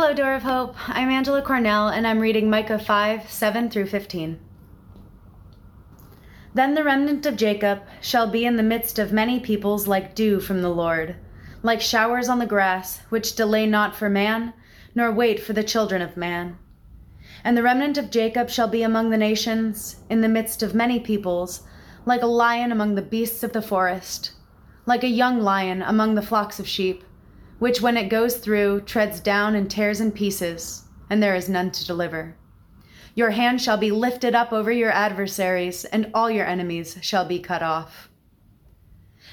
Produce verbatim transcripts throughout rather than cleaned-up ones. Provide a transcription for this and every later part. Hello, Door of Hope. I'm Angela Cornell, and I'm reading Micah five, seven through fifteen. Then the remnant of Jacob shall be in the midst of many peoples like dew from the Lord, like showers on the grass, which delay not for man, nor wait for the children of man. And the remnant of Jacob shall be among the nations, in the midst of many peoples, like a lion among the beasts of the forest, like a young lion among the flocks of sheep, which when it goes through, treads down and tears in pieces, and there is none to deliver. Your hand shall be lifted up over your adversaries, and all your enemies shall be cut off.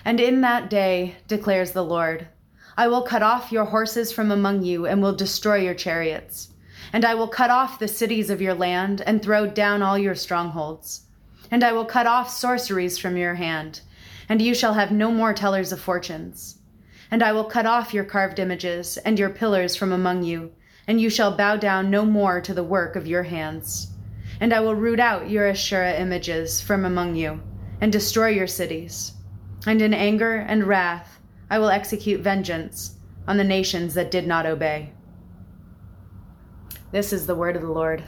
And in that day, declares the Lord, I will cut off your horses from among you, and will destroy your chariots. And I will cut off the cities of your land, and throw down all your strongholds. And I will cut off sorceries from your hand, and you shall have no more tellers of fortunes. And I will cut off your carved images and your pillars from among you, and you shall bow down no more to the work of your hands. And I will root out your Asherah images from among you, and destroy your cities. And in anger and wrath I will execute vengeance on the nations that did not obey. This is the word of the Lord.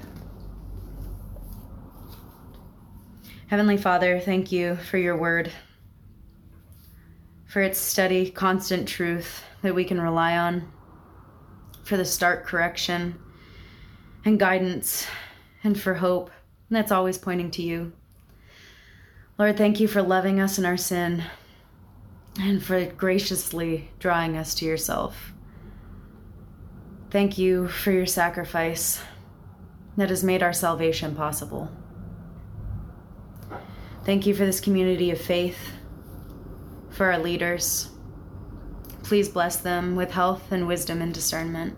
Heavenly Father, thank you for your word, for its steady, constant truth that we can rely on, for the stark correction and guidance, and for hope, and that's always pointing to you. Lord, thank you for loving us in our sin, and for graciously drawing us to yourself. Thank you for your sacrifice that has made our salvation possible. Thank you for this community of faith, for our leaders. Please bless them with health and wisdom and discernment.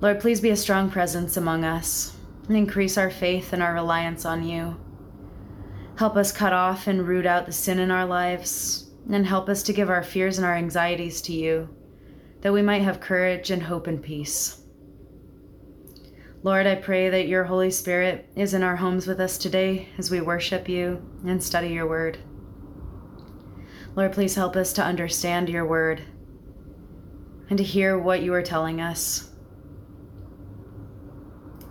Lord, please be a strong presence among us and increase our faith and our reliance on you. Help us cut off and root out the sin in our lives, and help us to give our fears and our anxieties to you, that we might have courage and hope and peace. Lord, I pray that your Holy Spirit is in our homes with us today as we worship you and study your word. Lord, please help us to understand your word and to hear what you are telling us.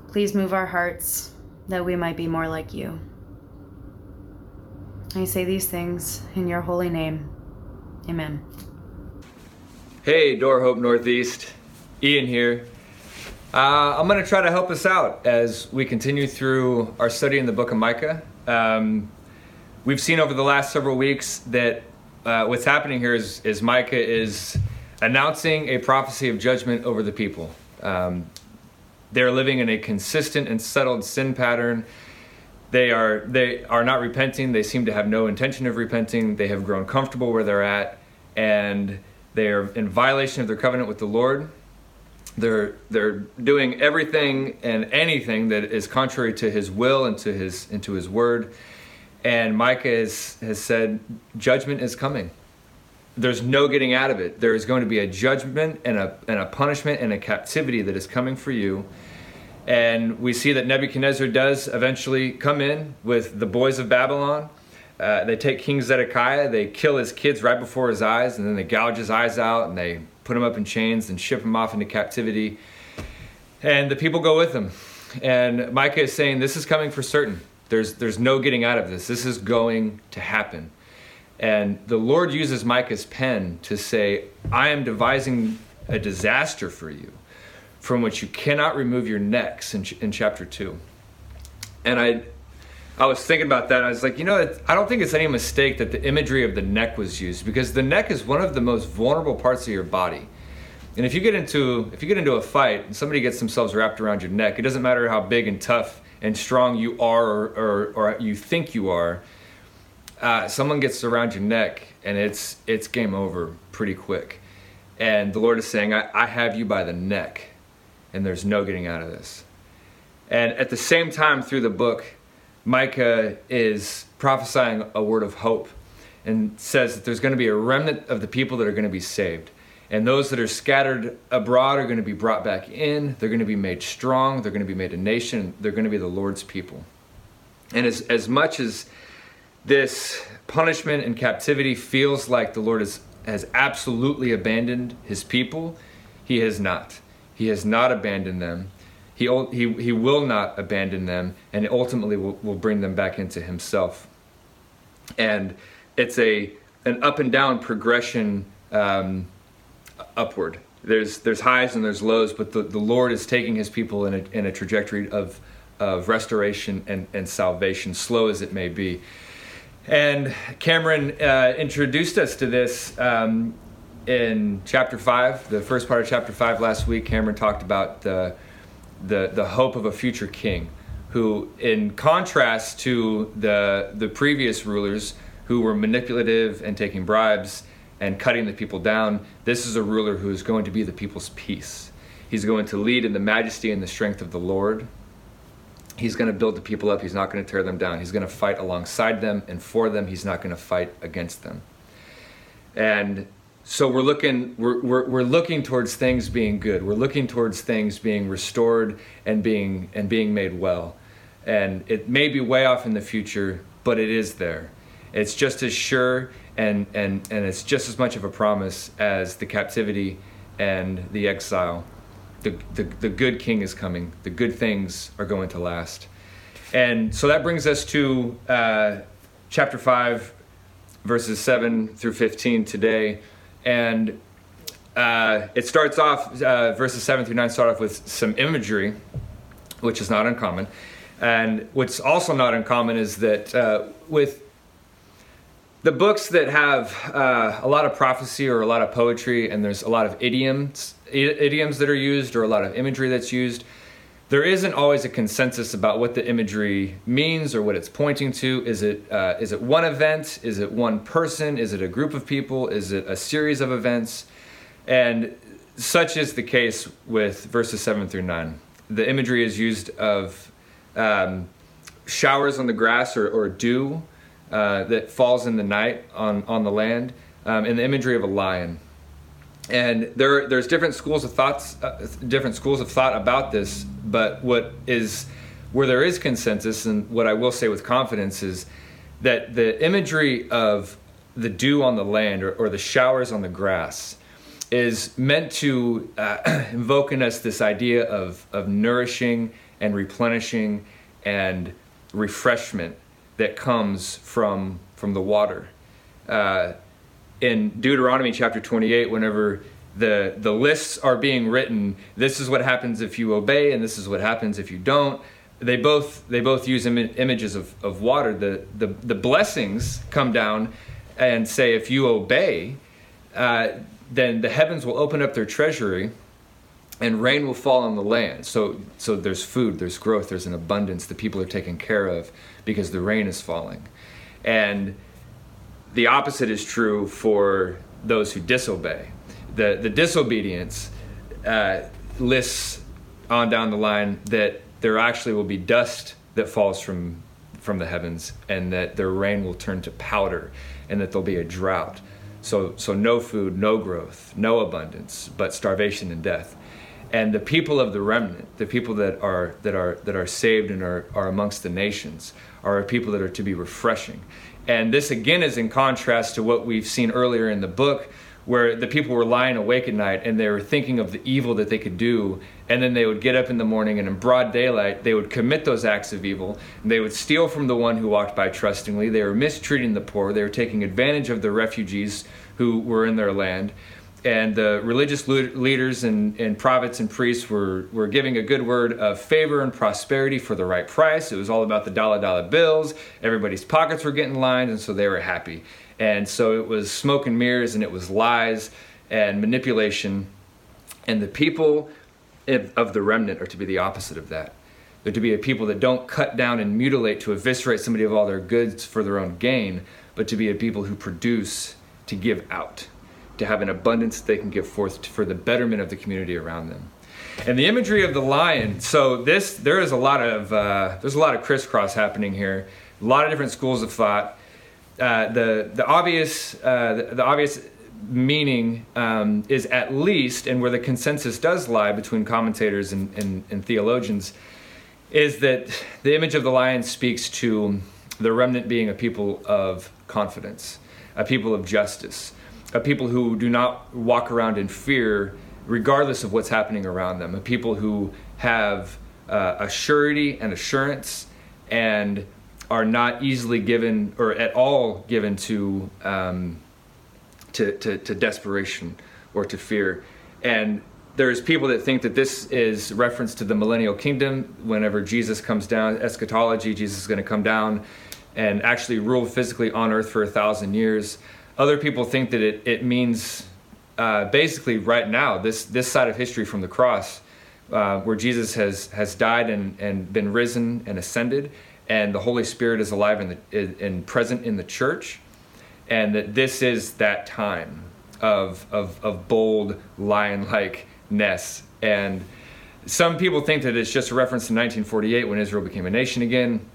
Please move our hearts that we might be more like you. I say these things in your holy name. Amen. Hey, Door Hope Northeast. Ian here. Uh, I'm going to try to help us out as we continue through our study in the book of Micah. Um, we've seen over the last several weeks that Uh, what's happening here is, is Micah is announcing a prophecy of judgment over the people. Um, they're living in a consistent and settled sin pattern. They are they are not repenting. They seem to have no intention of repenting. They have grown comfortable where they're at, and they are in violation of their covenant with the Lord. They're they're doing everything and anything that is contrary to His will and to His and to His word. And Micah is, has said, judgment is coming. There's no getting out of it. There is going to be a judgment and a, and a punishment and a captivity that is coming for you. And we see that Nebuchadnezzar does eventually come in with the boys of Babylon. Uh, they take King Zedekiah. They kill his kids right before his eyes. And then they gouge his eyes out. And they put him up in chains and ship him off into captivity. And the people go with him. And Micah is saying, this is coming for certain. There's there's no getting out of this. This is going to happen. And the Lord uses Micah's pen to say, I am devising a disaster for you from which you cannot remove your necks in, in chapter two. And I I was thinking about that. I was like, you know, it, I don't think it's any mistake that the imagery of the neck was used, because the neck is one of the most vulnerable parts of your body. And if you get into if you get into a fight and somebody gets themselves wrapped around your neck, it doesn't matter how big and tough and strong you are, or, or, or you think you are, uh, someone gets around your neck, and it's it's game over pretty quick. And the Lord is saying, I, I have you by the neck, and there's no getting out of this. And at the same time through the book, Micah is prophesying a word of hope and says that there's going to be a remnant of the people that are going to be saved. And those that are scattered abroad are going to be brought back in. They're going to be made strong. They're going to be made a nation. They're going to be the Lord's people. And as, as much as this punishment and captivity feels like the Lord has, has absolutely abandoned his people, He has not. He has not abandoned them. He he he will not abandon them, and ultimately will, will bring them back into himself. And it's a an up and down progression um, upward. There's there's highs and there's lows, but the, the Lord is taking his people in a in a trajectory of of restoration and, and salvation, slow as it may be. And Cameron uh, introduced us to this um, in chapter five, the first part of chapter five last week. Cameron talked about the the the hope of a future king, who, in contrast to the the previous rulers who were manipulative and taking bribes and cutting the people down, this is a ruler who is going to be the people's peace. He's going to lead in the majesty and the strength of the Lord. He's going to build the people up. He's not going to tear them down. He's going to fight alongside them and for them. He's not going to fight against them. And so we're looking, we're, we're we're looking towards things being good. We're looking towards things being restored and being and being made well. And it may be way off in the future, but it is there. It's just as sure and and and it's just as much of a promise as the captivity and the exile. The, the the good king is coming. The good things are going to last. And so that brings us to uh, chapter five, verses seven through fifteen today. And uh, it starts off, uh, verses seven through nine start off with some imagery, which is not uncommon. And what's also not uncommon is that uh, with the books that have uh, a lot of prophecy or a lot of poetry, and there's a lot of idioms, idioms that are used, or a lot of imagery that's used, there isn't always a consensus about what the imagery means or what it's pointing to. Is it uh, is it one event? Is it one person? Is it a group of people? Is it a series of events? And such is the case with verses seven through nine. The imagery is used of um, showers on the grass or, or dew uh, that falls in the night on, on the land, um, and the imagery of a lion. And there, there's different schools of thoughts, uh, different schools of thought about this. But what is, where there is consensus, and what I will say with confidence, is that the imagery of the dew on the land or, or the showers on the grass is meant to uh, invoke in us this idea of of nourishing and replenishing and refreshment that comes from from the water. Uh, In Deuteronomy chapter twenty-eight, whenever the the lists are being written, this is what happens if you obey, and this is what happens if you don't. They both they both use Im- images of, of water. The, the the blessings come down and say, if you obey, uh, then the heavens will open up their treasury, and rain will fall on the land. So so there's food, there's growth, there's an abundance. The people are taken care of because the rain is falling, and the opposite is true for those who disobey. The the disobedience uh, lists on down the line that there actually will be dust that falls from from the heavens, and that their rain will turn to powder, and that there'll be a drought. So so no food, no growth, no abundance, but starvation and death. And the people of the remnant, the people that are that are that are saved and are, are amongst the nations, are a people that are to be refreshing. And this, again, is in contrast to what we've seen earlier in the book, where the people were lying awake at night and they were thinking of the evil that they could do. And then they would get up in the morning, and in broad daylight, they would commit those acts of evil. And they would steal from the one who walked by trustingly. They were mistreating the poor. They were taking advantage of the refugees who were in their land. And the religious leaders and, and prophets and priests were, were giving a good word of favor and prosperity for the right price. It was all about the dollar dollar bills. Everybody's pockets were getting lined, and so they were happy. And so it was smoke and mirrors, and it was lies and manipulation. And the people of the remnant are to be the opposite of that. They're to be a people that don't cut down and mutilate to eviscerate somebody of all their goods for their own gain, but to be a people who produce to give out, to have an abundance they can give forth for the betterment of the community around them. And the imagery of the lion, so this, there is a lot of, uh, there's a lot of crisscross happening here, a lot of different schools of thought. Uh, the the obvious, uh, the, the obvious meaning um, is at least, and where the consensus does lie between commentators and, and, and theologians, is that the image of the lion speaks to the remnant being a people of confidence, a people of justice, a people who do not walk around in fear regardless of what's happening around them. A people who have uh, a surety and assurance and are not easily given or at all given to um, to, to, to desperation or to fear. And there's people that think that this is reference to the millennial kingdom. Whenever Jesus comes down, eschatology, Jesus is going to come down and actually rule physically on earth for a thousand years. Other people think that it, it means uh, basically right now, this this side of history from the cross, uh, where Jesus has, has died and, and been risen and ascended, and the Holy Spirit is alive and in in, in present in the church, and that this is that time of of, of bold lion-like-ness. And some people think that it's just a reference to nineteen forty-eight when Israel became a nation again.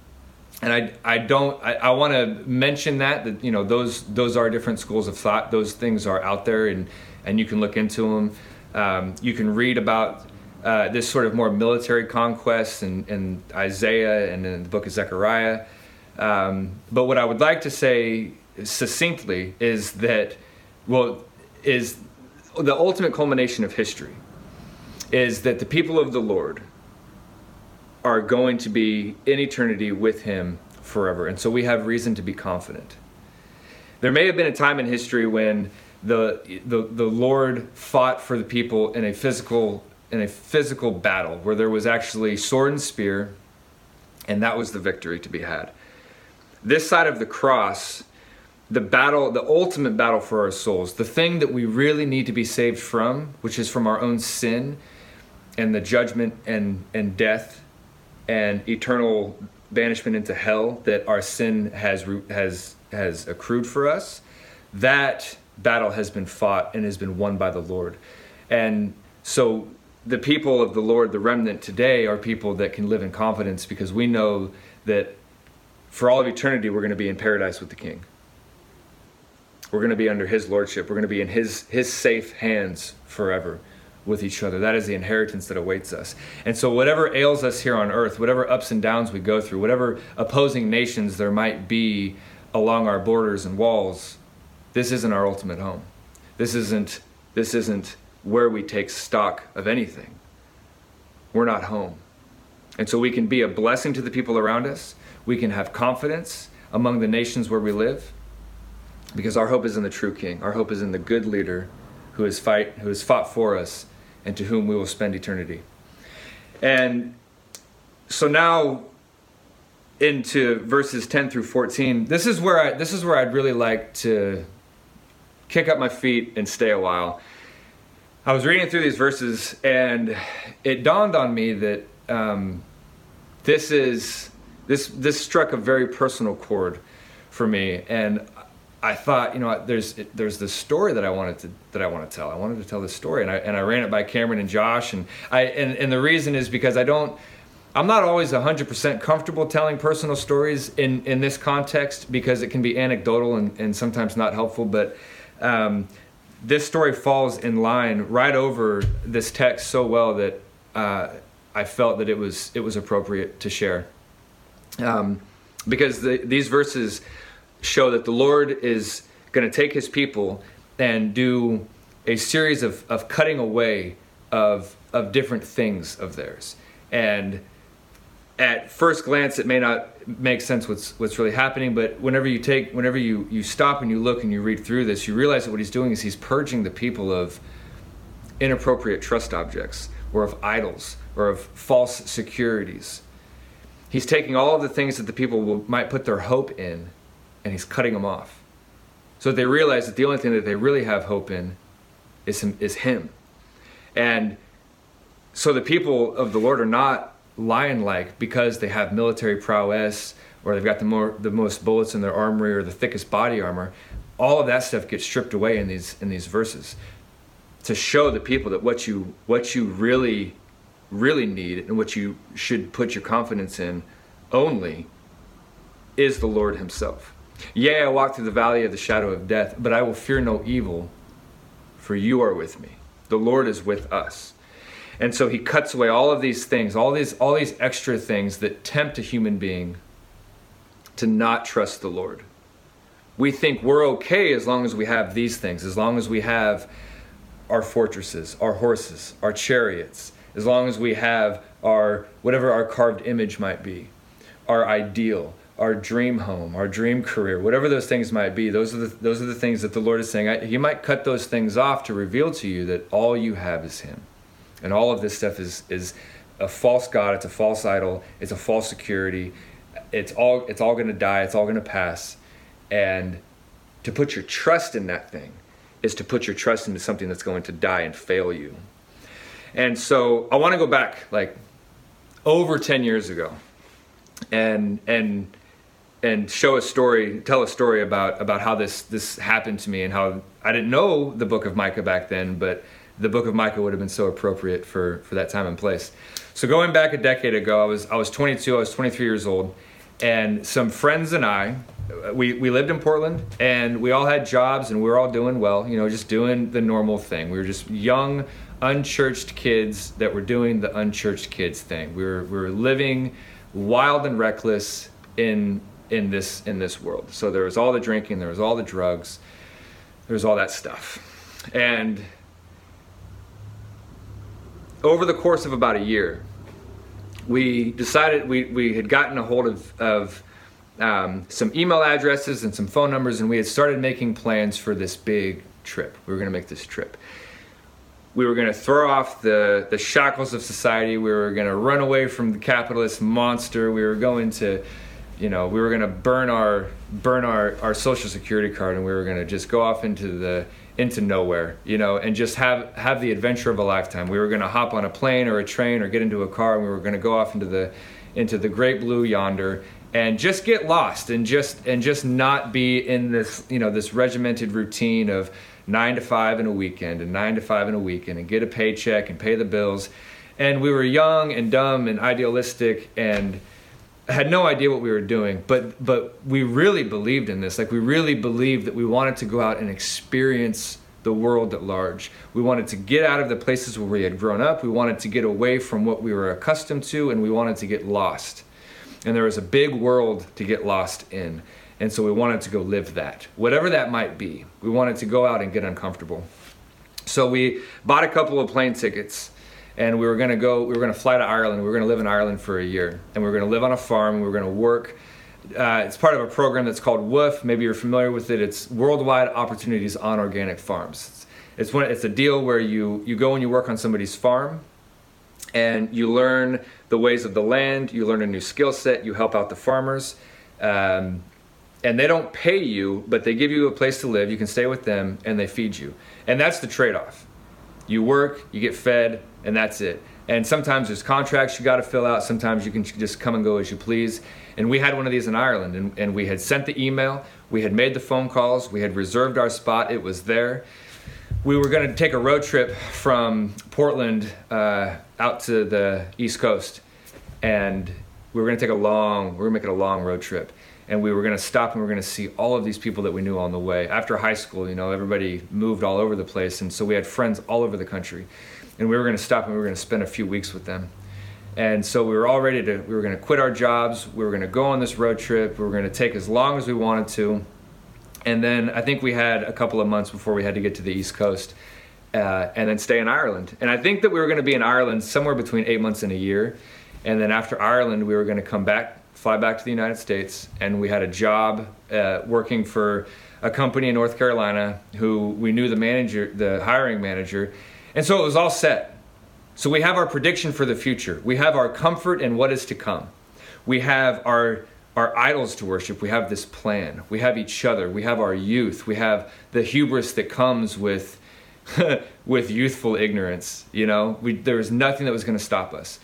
And I, I don't, I, I want to mention that, that, you know, those those are different schools of thought. Those things are out there, and, and you can look into them. Um, you can read about uh, this sort of more military conquest in, in Isaiah and in the book of Zechariah. Um, but what I would like to say succinctly is that, well, is the ultimate culmination of history is that the people of the Lord are going to be in eternity with him forever. And so we have reason to be confident. There may have been a time in history when the the, the Lord fought for the people in a physical in a physical battle where there was actually sword and spear, and that was the victory to be had. This side of the cross, the battle, the ultimate battle for our souls, the thing that we really need to be saved from, which is from our own sin and the judgment and, and death and eternal banishment into hell that our sin has has has accrued for us, that battle has been fought and has been won by the Lord. And so the people of the Lord, the remnant today, are people that can live in confidence because we know that for all of eternity we're going to be in paradise with the King. We're going to be under his lordship. We're going to be in his his safe hands forever with each other. That is the inheritance that awaits us. And so whatever ails us here on earth, whatever ups and downs we go through, whatever opposing nations there might be along our borders and walls, this isn't our ultimate home. This isn't this isn't where we take stock of anything. We're not home. And so we can be a blessing to the people around us. We can have confidence among the nations where we live because our hope is in the true King. Our hope is in the good leader who has fight who has fought for us and to whom we will spend eternity. And so now into verses ten through fourteen, this is where I this is where I'd really like to kick up my feet and stay a while. I was reading through these verses and it dawned on me that um, this is this this struck a very personal chord for me, and I thought, you know, there's there's this story that I wanted to that I want to tell. I wanted to tell this story, and I and I ran it by Cameron and Josh, and I and, and the reason is because I don't, I'm not always one hundred percent comfortable telling personal stories in, in this context because it can be anecdotal and, and sometimes not helpful. But um, this story falls in line right over this text so well that uh, I felt that it was it was appropriate to share, um, because the, these verses show that the Lord is going to take his people and do a series of, of cutting away of of different things of theirs. And at first glance, it may not make sense what's what's really happening, but whenever you take whenever you, you stop and you look and you read through this, you realize that what he's doing is he's purging the people of inappropriate trust objects or of idols or of false securities. He's taking all of the things that the people will, might put their hope in, and he's cutting them off so that they realize that the only thing that they really have hope in is him, is him. And so the people of the Lord are not lion-like because they have military prowess or they've got the, more, the most bullets in their armory or the thickest body armor. All of that stuff gets stripped away in these in these verses to show the people that what you what you really, really need and what you should put your confidence in only is the Lord himself. Yea, I walk through the valley of the shadow of death, but I will fear no evil, for you are with me. The Lord is with us. And so he cuts away all of these things, all these, all these extra things that tempt a human being to not trust the Lord. We think we're okay as long as we have these things, as long as we have our fortresses, our horses, our chariots, as long as we have our, whatever our carved image might be, our ideal, our dream home, our dream career, whatever those things might be, those are the, those are the things that the Lord is saying. I, he might cut those things off to reveal to you that all you have is him. And all of this stuff is, is a false god. It's a false idol. It's a false security. It's all, it's all going to die. It's all going to pass. And to put your trust in that thing is to put your trust into something that's going to die and fail you. And so I want to go back like over ten years ago and, and, and show a story, tell a story about, about how this, this happened to me and how I didn't know the book of Micah back then, but the book of Micah would have been so appropriate for, for that time and place. So going back a decade ago, I was, I was twenty-two, I was twenty-three years old, and some friends and I, we, we lived in Portland and we all had jobs and we were all doing well, you know, just doing the normal thing. We were just young, unchurched kids that were doing the unchurched kids thing. We were, we were living wild and reckless in, in this, in this world. So there was all the drinking, there was all the drugs, there was all that stuff. And over the course of about a year, we decided we, we had gotten a hold of, of um, some email addresses and some phone numbers, and we had started making plans for this big trip. We were going to make this trip. We were going to throw off the, the shackles of society. We were going to run away from the capitalist monster. We were going to, you know, we were going to burn our burn our, our social security card, and we were going to just go off into the into nowhere, you know, and just have, have the adventure of a lifetime. We were going to hop on a plane or a train or get into a car, and we were going to go off into the into the great blue yonder and just get lost and just and just not be in this, you know, this regimented routine of nine to five and a weekend and nine to five and a weekend and get a paycheck and pay the bills. And we were young and dumb and idealistic and had no idea what we were doing, but but we really believed in this. Like, we really believed that we wanted to go out and experience the world at large. We wanted to get out of the places where we had grown up. We wanted to get away from what we were accustomed to, and we wanted to get lost. And there was a big world to get lost in. And so we wanted to go live that, whatever that might be. We wanted to go out and get uncomfortable. So we bought a couple of plane tickets. And we were going to go, we were going to fly to Ireland. We were going to live in Ireland for a year. And we were going to live on a farm. We were going to work. Uh, it's part of a program that's called WWOOF. Maybe you're familiar with it. It's Worldwide Opportunities on Organic Farms. It's, it's, when, it's a deal where you, you go and you work on somebody's farm. And you learn the ways of the land. You learn a new skill set. You help out the farmers. Um, and they don't pay you, but they give you a place to live. You can stay with them, and they feed you. And that's the trade-off. You work, you get fed, and that's it. And sometimes there's contracts you got to fill out. Sometimes you can just come and go as you please. And we had one of these in Ireland, and, and we had sent the email. We had made the phone calls. We had reserved our spot. It was there. We were going to take a road trip from Portland uh, out to the East Coast. And we were going to take a long, we were going to make it a long road trip. And we were going to stop and we were going to see all of these people that we knew on the way. After high school, you know, everybody moved all over the place. And so we had friends all over the country. And we were going to stop and we were going to spend a few weeks with them. And so we were all ready to, we were going to quit our jobs. We were going to go on this road trip. We were going to take as long as we wanted to. And then I think we had a couple of months before we had to get to the East Coast uh, and then stay in Ireland. And I think that we were going to be in Ireland somewhere between eight months and a year. And then after Ireland, we were going to come back, fly back to the United States, and we had a job uh, working for a company in North Carolina who we knew the manager, the hiring manager, and so it was all set. So we have our prediction for the future. We have our comfort and what is to come. We have our our idols to worship. We have this plan. We have each other. We have our youth. We have the hubris that comes with with youthful ignorance. You know, we, there was nothing that was going to stop us.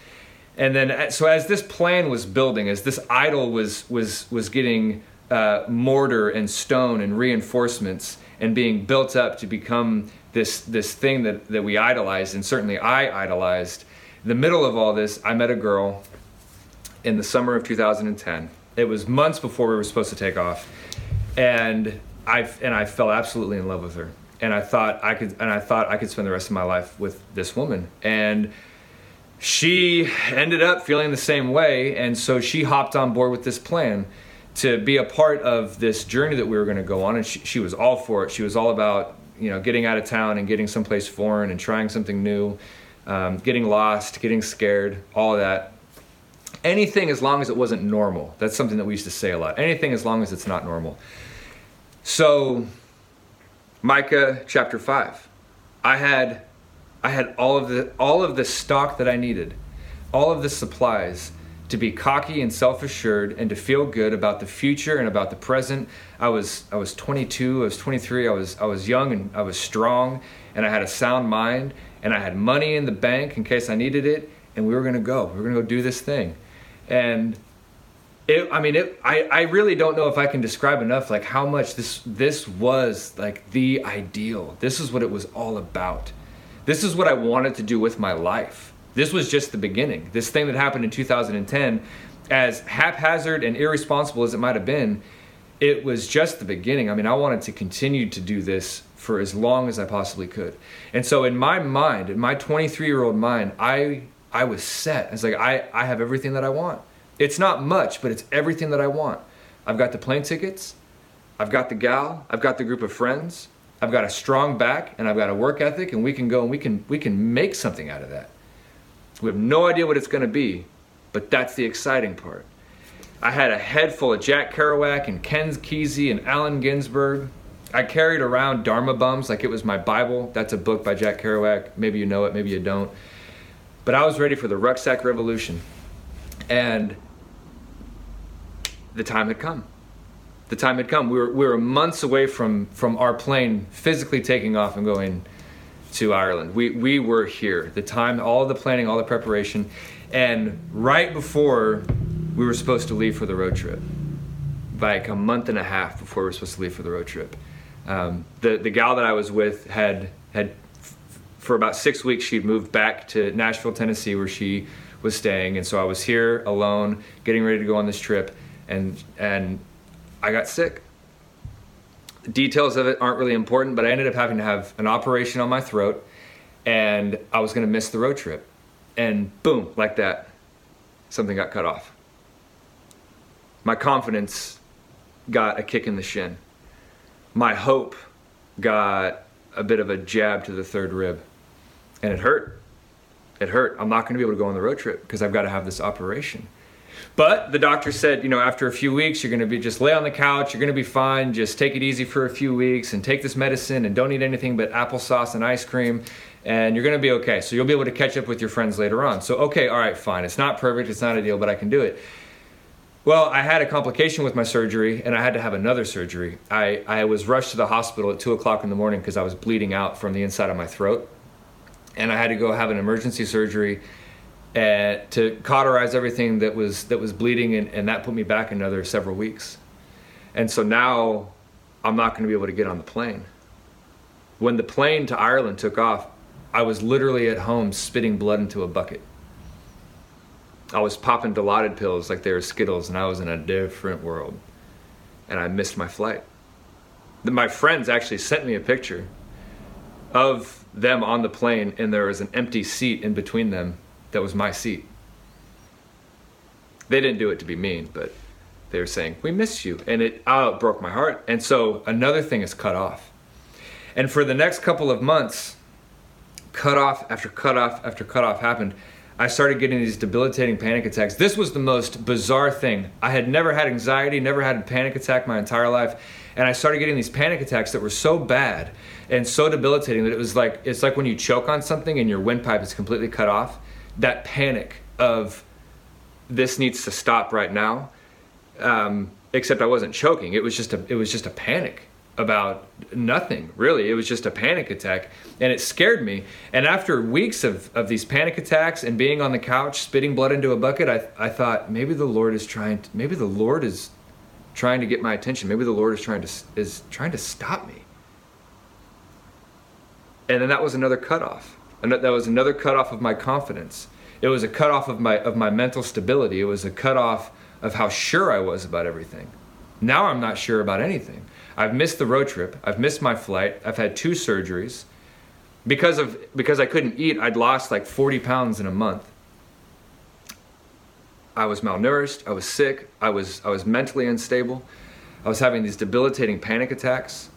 And then, so as this plan was building, as this idol was was was getting uh, mortar and stone and reinforcements and being built up to become this this thing that, that we idolized, and certainly I idolized, in the middle of all this, I met a girl in the summer of two thousand ten. It was months before we were supposed to take off, and I and I fell absolutely in love with her, and I thought I could and I thought I could spend the rest of my life with this woman. And she ended up feeling the same way, and so she hopped on board with this plan to be a part of this journey that we were going to go on, and she, she was all for it. She was all about you know, getting out of town and getting someplace foreign and trying something new, um, getting lost, getting scared, all of that. Anything as long as it wasn't normal. That's something that we used to say a lot. Anything as long as it's not normal. So Micah chapter five, I had I had all of the all of the stock that I needed, all of the supplies to be cocky and self-assured and to feel good about the future and about the present. I was I was twenty-two, I was twenty-three, I was I was young and I was strong and I had a sound mind and I had money in the bank in case I needed it, and we were going to go. We were going to go do this thing. And it, I mean, it, I, I really don't know if I can describe enough like how much this this was like the ideal. This is what it was all about. This is what I wanted to do with my life. This was just the beginning. This thing that happened in two thousand ten, as haphazard and irresponsible as it might have been, it was just the beginning. I mean, I wanted to continue to do this for as long as I possibly could. And so in my mind, in my twenty-three-year-old mind, I I was set. It's like, I, I have everything that I want. It's not much, but it's everything that I want. I've got the plane tickets. I've got the gal. I've got the group of friends. I've got a strong back, and I've got a work ethic, and we can go and we can we can make something out of that. We have no idea what it's going to be, but that's the exciting part. I had a head full of Jack Kerouac and Ken Kesey and Allen Ginsberg. I carried around Dharma Bums like it was my Bible. That's a book by Jack Kerouac. Maybe you know it, maybe you don't. But I was ready for the rucksack revolution. And the time had come. The time had come. We were we were months away from, from our plane physically taking off and going to Ireland. We we were here. The time, all the planning, all the preparation. And right before we were supposed to leave for the road trip, like a month and a half before we were supposed to leave for the road trip, um, the, the gal that I was with had had... for about six weeks, she'd moved back to Nashville, Tennessee, where she was staying. And so I was here alone, getting ready to go on this trip. And and I got sick. The details of it aren't really important, but I ended up having to have an operation on my throat. And I was going to miss the road trip. And boom, like that, something got cut off. My confidence got a kick in the shin. My hope got a bit of a jab to the third rib. And it hurt. It hurt. I'm not going to be able to go on the road trip because I've got to have this operation. But the doctor said, you know, after a few weeks, you're going to be just lay on the couch. You're going to be fine. Just take it easy for a few weeks and take this medicine and don't eat anything but applesauce and ice cream. And you're going to be okay. So you'll be able to catch up with your friends later on. So, okay, all right, fine. It's not perfect. It's not ideal, but I can do it. Well, I had a complication with my surgery, and I had to have another surgery. I, I was rushed to the hospital at two o'clock in the morning because I was bleeding out from the inside of my throat. And I had to go have an emergency surgery at, to cauterize everything that was that was bleeding, and, and that put me back another several weeks. And so now I'm not going to be able to get on the plane. When the plane to Ireland took off, I was literally at home spitting blood into a bucket. I was popping Dilaudid pills like they were Skittles, and I was in a different world. And I missed my flight. My friends actually sent me a picture of them on the plane, and there was an empty seat in between them that was my seat. They didn't do it to be mean, but they were saying, "We miss you." And it, oh, it broke my heart. And so another thing is cut off. And for the next couple of months, cut off after cut off after cut off happened. I started getting these debilitating panic attacks. This was the most bizarre thing. I had never had anxiety, never had a panic attack my entire life. And I started getting these panic attacks that were so bad and so debilitating that it was like, it's like when you choke on something and your windpipe is completely cut off. That panic of this needs to stop right now. Um, except I wasn't choking. It was just a, it was just a panic about nothing, really. It was just a panic attack, and it scared me. And after weeks of, of these panic attacks and being on the couch, spitting blood into a bucket, I I thought, maybe the Lord is trying to, maybe the Lord is trying to get my attention. Maybe the Lord is trying to, is trying to stop me. And then that was another cutoff. And that was another cutoff of my confidence. It was a cutoff of my, of my mental stability. It was a cutoff of how sure I was about everything. Now I'm not sure about anything. I've missed the road trip. I've missed my flight. I've had two surgeries. Because of because I couldn't eat, I'd lost like forty pounds in a month. I was malnourished. I was sick. I was I was mentally unstable. I was having these debilitating panic attacks.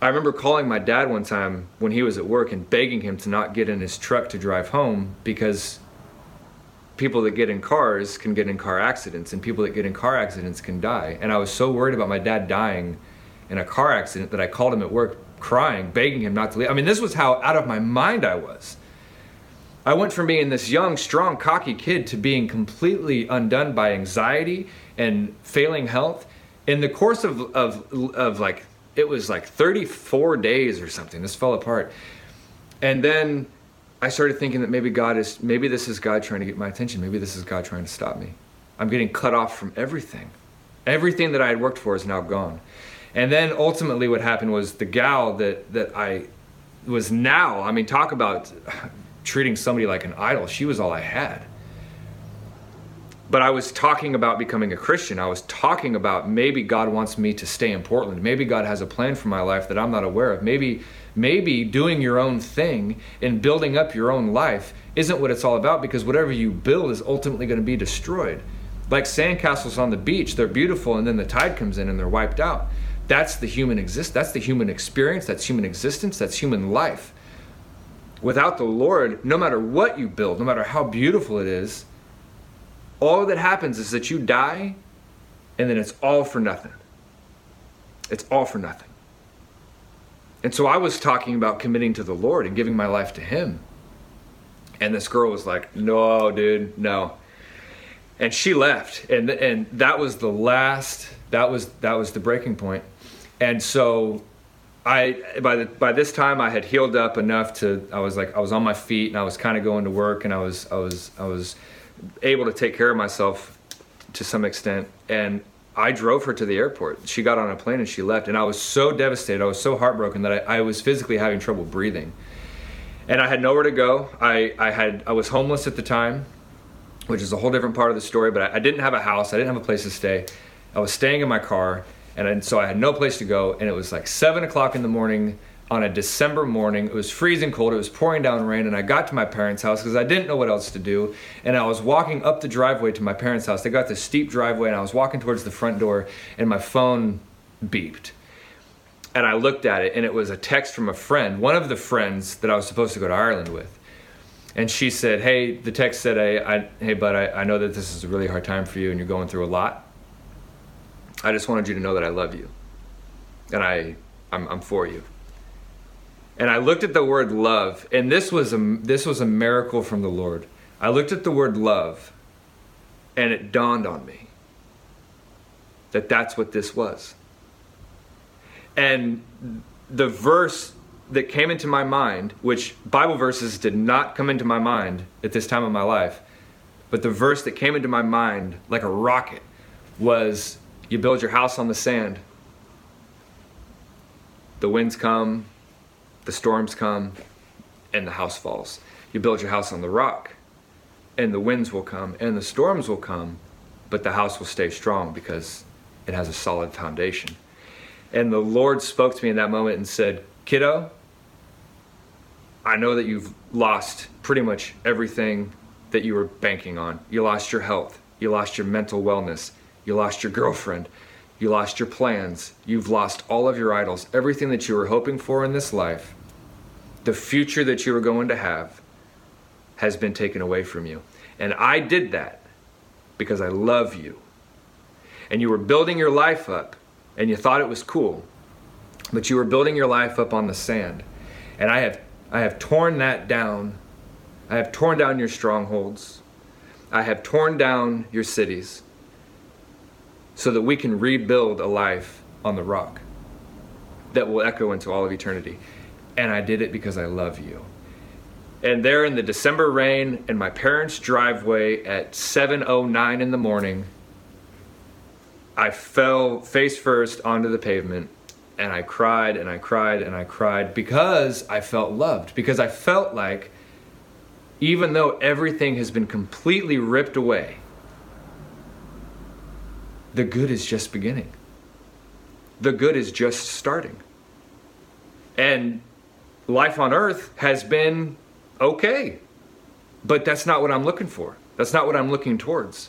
I remember calling my dad one time when he was at work and begging him to not get in his truck to drive home, because people that get in cars can get in car accidents, and people that get in car accidents can die. And I was so worried about my dad dying in a car accident that I called him at work crying, begging him not to leave. I mean, this was how out of my mind I was. I went from being this young, strong, cocky kid to being completely undone by anxiety and failing health. In the course of, of, of like, it was like thirty-four days or something, this fell apart. And then I started thinking that maybe God is, maybe this is God trying to get my attention. Maybe this is God trying to stop me. I'm getting cut off from everything. Everything that I had worked for is now gone. And then ultimately what happened was the gal that, that I was now, I mean, talk about treating somebody like an idol. She was all I had. But I was talking about becoming a Christian. I was talking about maybe God wants me to stay in Portland. Maybe God has a plan for my life that I'm not aware of. Maybe maybe doing your own thing and building up your own life isn't what it's all about, because whatever you build is ultimately going to be destroyed. Like sandcastles on the beach, they're beautiful, and then the tide comes in and they're wiped out. That's the human exist. That's the human experience. That's human existence. That's human life. Without the Lord, no matter what you build, no matter how beautiful it is, all that happens is that you die, and then it's all for nothing. It's all for nothing. And so I was talking about committing to the Lord and giving my life to Him. And this girl was like, no, dude, no. And she left. And and that was the last, that was that was the breaking point. And so I by the, by this time I had healed up enough to, I was like, I was on my feet, and I was kind of going to work, and I was I was I was able to take care of myself to some extent. And I drove her to the airport. She got on a plane and she left. And I was so devastated. I was so heartbroken that I, I was physically having trouble breathing. And I had nowhere to go. I, I had I was homeless at the time, which is a whole different part of the story. But I, I didn't have a house. I didn't have a place to stay. I was staying in my car. And, I, and so I had no place to go. And it was like seven o'clock in the morning on a December morning. It was freezing cold, it was pouring down rain, and I got to my parents' house because I didn't know what else to do. And I was walking up the driveway to my parents' house. They got this steep driveway, and I was walking towards the front door, and my phone beeped. And I looked at it, and it was a text from a friend, one of the friends that I was supposed to go to Ireland with. And she said, hey, the text said, hey, I, hey bud, I, I know that this is a really hard time for you and you're going through a lot. I just wanted you to know that I love you, and I, I'm, I'm for you. And I looked at the word love, and this was a, this was a miracle from the Lord. I looked at the word love, and it dawned on me that that's what this was. And the verse that came into my mind, which Bible verses did not come into my mind at this time of my life, but the verse that came into my mind like a rocket was, you build your house on the sand. The winds come, the storms come, and the house falls. You build your house on the rock, and the winds will come, and the storms will come, but the house will stay strong because it has a solid foundation. And the Lord spoke to me in that moment and said, kiddo, I know that you've lost pretty much everything that you were banking on. You lost your health. You lost your mental wellness. You lost your girlfriend. You lost your plans. You've lost all of your idols, everything that you were hoping for in this life. The future that you were going to have has been taken away from you. And I did that because I love you. And you were building your life up, and you thought it was cool, but you were building your life up on the sand. And I have I have torn that down. I have torn down your strongholds. I have torn down your cities, so that we can rebuild a life on the rock that will echo into all of eternity. And I did it because I love you. And there in the December rain in my parents' driveway at seven oh nine in the morning, I fell face first onto the pavement, and I cried and I cried and I cried because I felt loved, because I felt like even though everything has been completely ripped away, the good is just beginning. The good is just starting. And life on earth has been okay, but that's not what I'm looking for. That's not what I'm looking towards.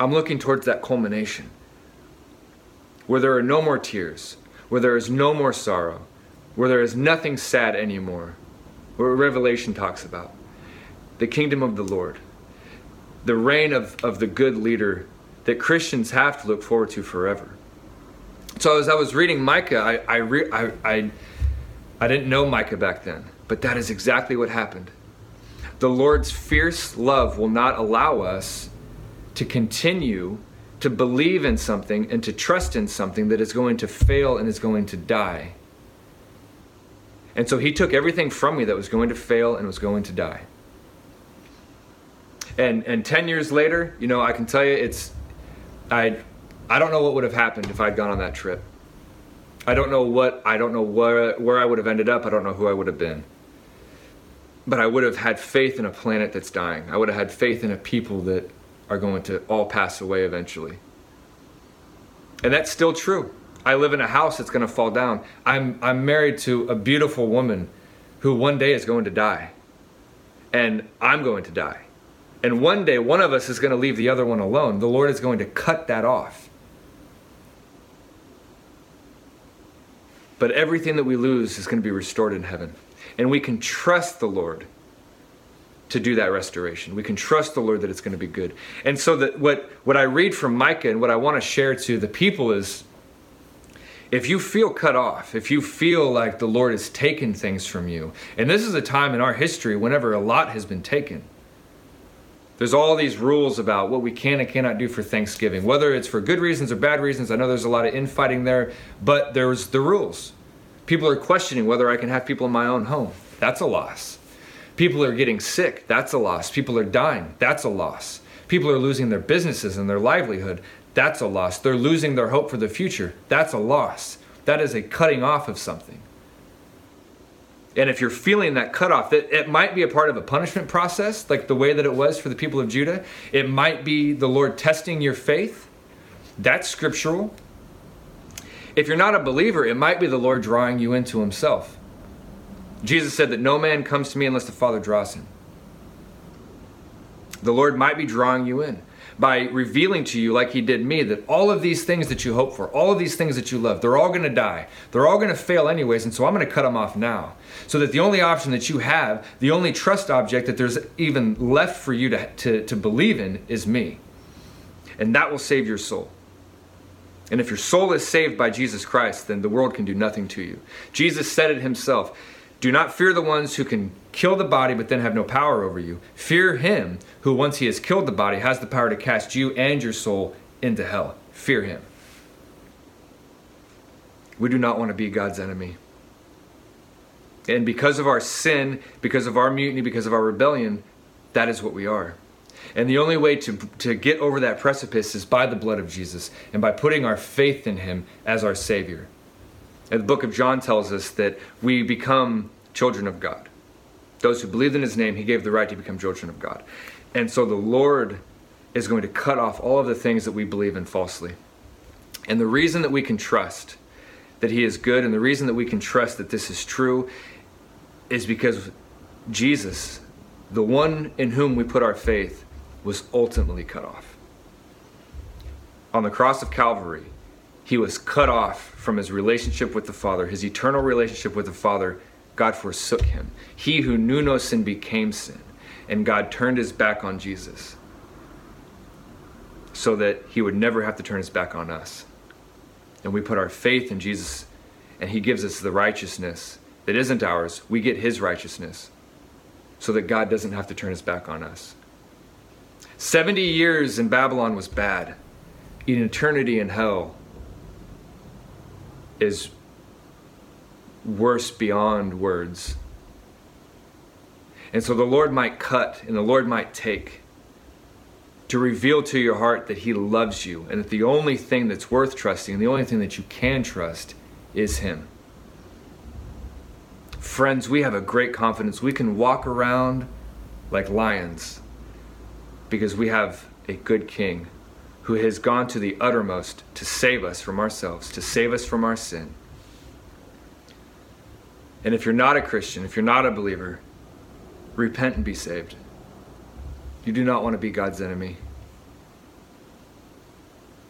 I'm looking towards that culmination where there are no more tears, where there is no more sorrow, where there is nothing sad anymore, what Revelation talks about. The kingdom of the Lord. The reign of, of the good leader that Christians have to look forward to forever. So as I was reading Micah, I I, re- I I I didn't know Micah back then, but that is exactly what happened. The Lord's fierce love will not allow us to continue to believe in something and to trust in something that is going to fail and is going to die. And so he took everything from me that was going to fail and was going to die. And and ten years later, you know, I can tell you it's, I I don't know what would have happened if I'd gone on that trip. I don't know what, I don't know where, where I would have ended up. I don't know who I would have been. But I would have had faith in a planet that's dying. I would have had faith in a people that are going to all pass away eventually. And that's still true. I live in a house that's going to fall down. I'm I'm married to a beautiful woman who one day is going to die. And I'm going to die. And one day, one of us is going to leave the other one alone. The Lord is going to cut that off. But everything that we lose is going to be restored in heaven. And we can trust the Lord to do that restoration. We can trust the Lord that it's going to be good. And so that what, what I read from Micah and what I want to share to the people is, if you feel cut off, if you feel like the Lord has taken things from you, and this is a time in our history whenever a lot has been taken. There's all these rules about what we can and cannot do for Thanksgiving, whether it's for good reasons or bad reasons. I know there's a lot of infighting there, but there's the rules. People are questioning whether I can have people in my own home. That's a loss. People are getting sick. That's a loss. People are dying. That's a loss. People are losing their businesses and their livelihood. That's a loss. They're losing their hope for the future. That's a loss. That is a cutting off of something. And if you're feeling that cutoff, that it might be a part of a punishment process, like the way that it was for the people of Judah. It might be the Lord testing your faith. That's scriptural. If you're not a believer, it might be the Lord drawing you into himself. Jesus said that no man comes to me unless the Father draws him. The Lord might be drawing you in by revealing to you, like he did me, that all of these things that you hope for, all of these things that you love, they're all going to die. They're all going to fail anyways, and so I'm going to cut them off now. So that the only option that you have, the only trust object that there's even left for you to, to, to believe in is me. And that will save your soul. And if your soul is saved by Jesus Christ, then the world can do nothing to you. Jesus said it himself. Do not fear the ones who can kill the body but then have no power over you. Fear him who, once he has killed the body, has the power to cast you and your soul into hell. Fear him. We do not want to be God's enemy. And because of our sin, because of our mutiny, because of our rebellion, that is what we are. And the only way to, to get over that precipice is by the blood of Jesus and by putting our faith in him as our Savior. And the book of John tells us that we become children of God. Those who believed in his name, he gave the right to become children of God. And so the Lord is going to cut off all of the things that we believe in falsely. And the reason that we can trust that he is good and the reason that we can trust that this is true is because Jesus, the one in whom we put our faith, was ultimately cut off. On the cross of Calvary, he was cut off from his relationship with the Father, his eternal relationship with the Father. God forsook him. He who knew no sin became sin, and God turned his back on Jesus so that he would never have to turn his back on us. And we put our faith in Jesus, and he gives us the righteousness that isn't ours. We get his righteousness so that God doesn't have to turn his back on us. seventy years in Babylon was bad. An eternity in hell is worse beyond words. And so the Lord might cut and the Lord might take to reveal to your heart that he loves you and that the only thing that's worth trusting and the only thing that you can trust is him. Friends, we have a great confidence. We can walk around like lions because we have a good king who has gone to the uttermost to save us from ourselves, to save us from our sin. And if you're not a Christian, if you're not a believer, repent and be saved. You do not want to be God's enemy.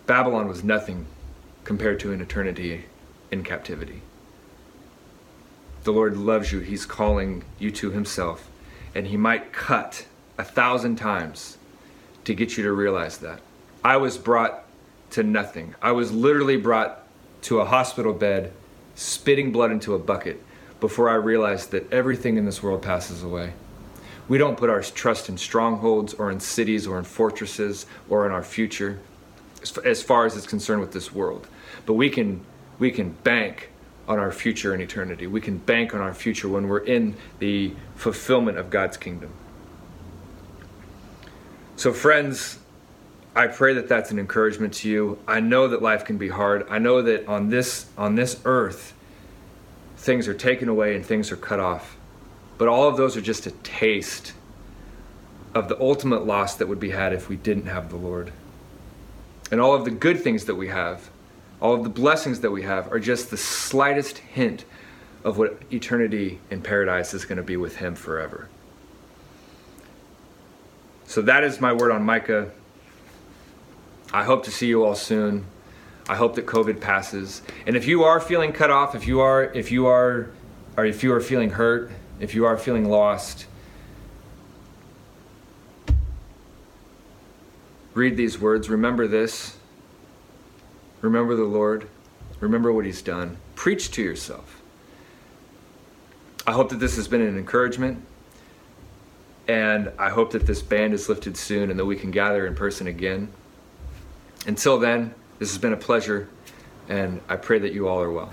Babylon was nothing compared to an eternity in captivity. The Lord loves you. He's calling you to himself, and he might cut a thousand times to get you to realize that. I was brought to nothing. I was literally brought to a hospital bed, spitting blood into a bucket, before I realized that everything in this world passes away. We don't put our trust in strongholds or in cities or in fortresses or in our future as far as it's concerned with this world. But we can we can bank on our future in eternity. We can bank on our future when we're in the fulfillment of God's kingdom. So friends, I pray that that's an encouragement to you. I know that life can be hard. I know that on this on this earth, things are taken away and things are cut off. But all of those are just a taste of the ultimate loss that would be had if we didn't have the Lord. And all of the good things that we have, all of the blessings that we have, are just the slightest hint of what eternity in paradise is going to be with him forever. So that is my word on Micah. I hope to see you all soon. I hope that COVID passes. And if you are feeling cut off, if you are, if you are, or if you are feeling hurt, if you are feeling lost, read these words. Remember this. Remember the Lord. Remember what he's done. Preach to yourself. I hope that this has been an encouragement. And I hope that this ban is lifted soon and that we can gather in person again. Until then, this has been a pleasure, and I pray that you all are well.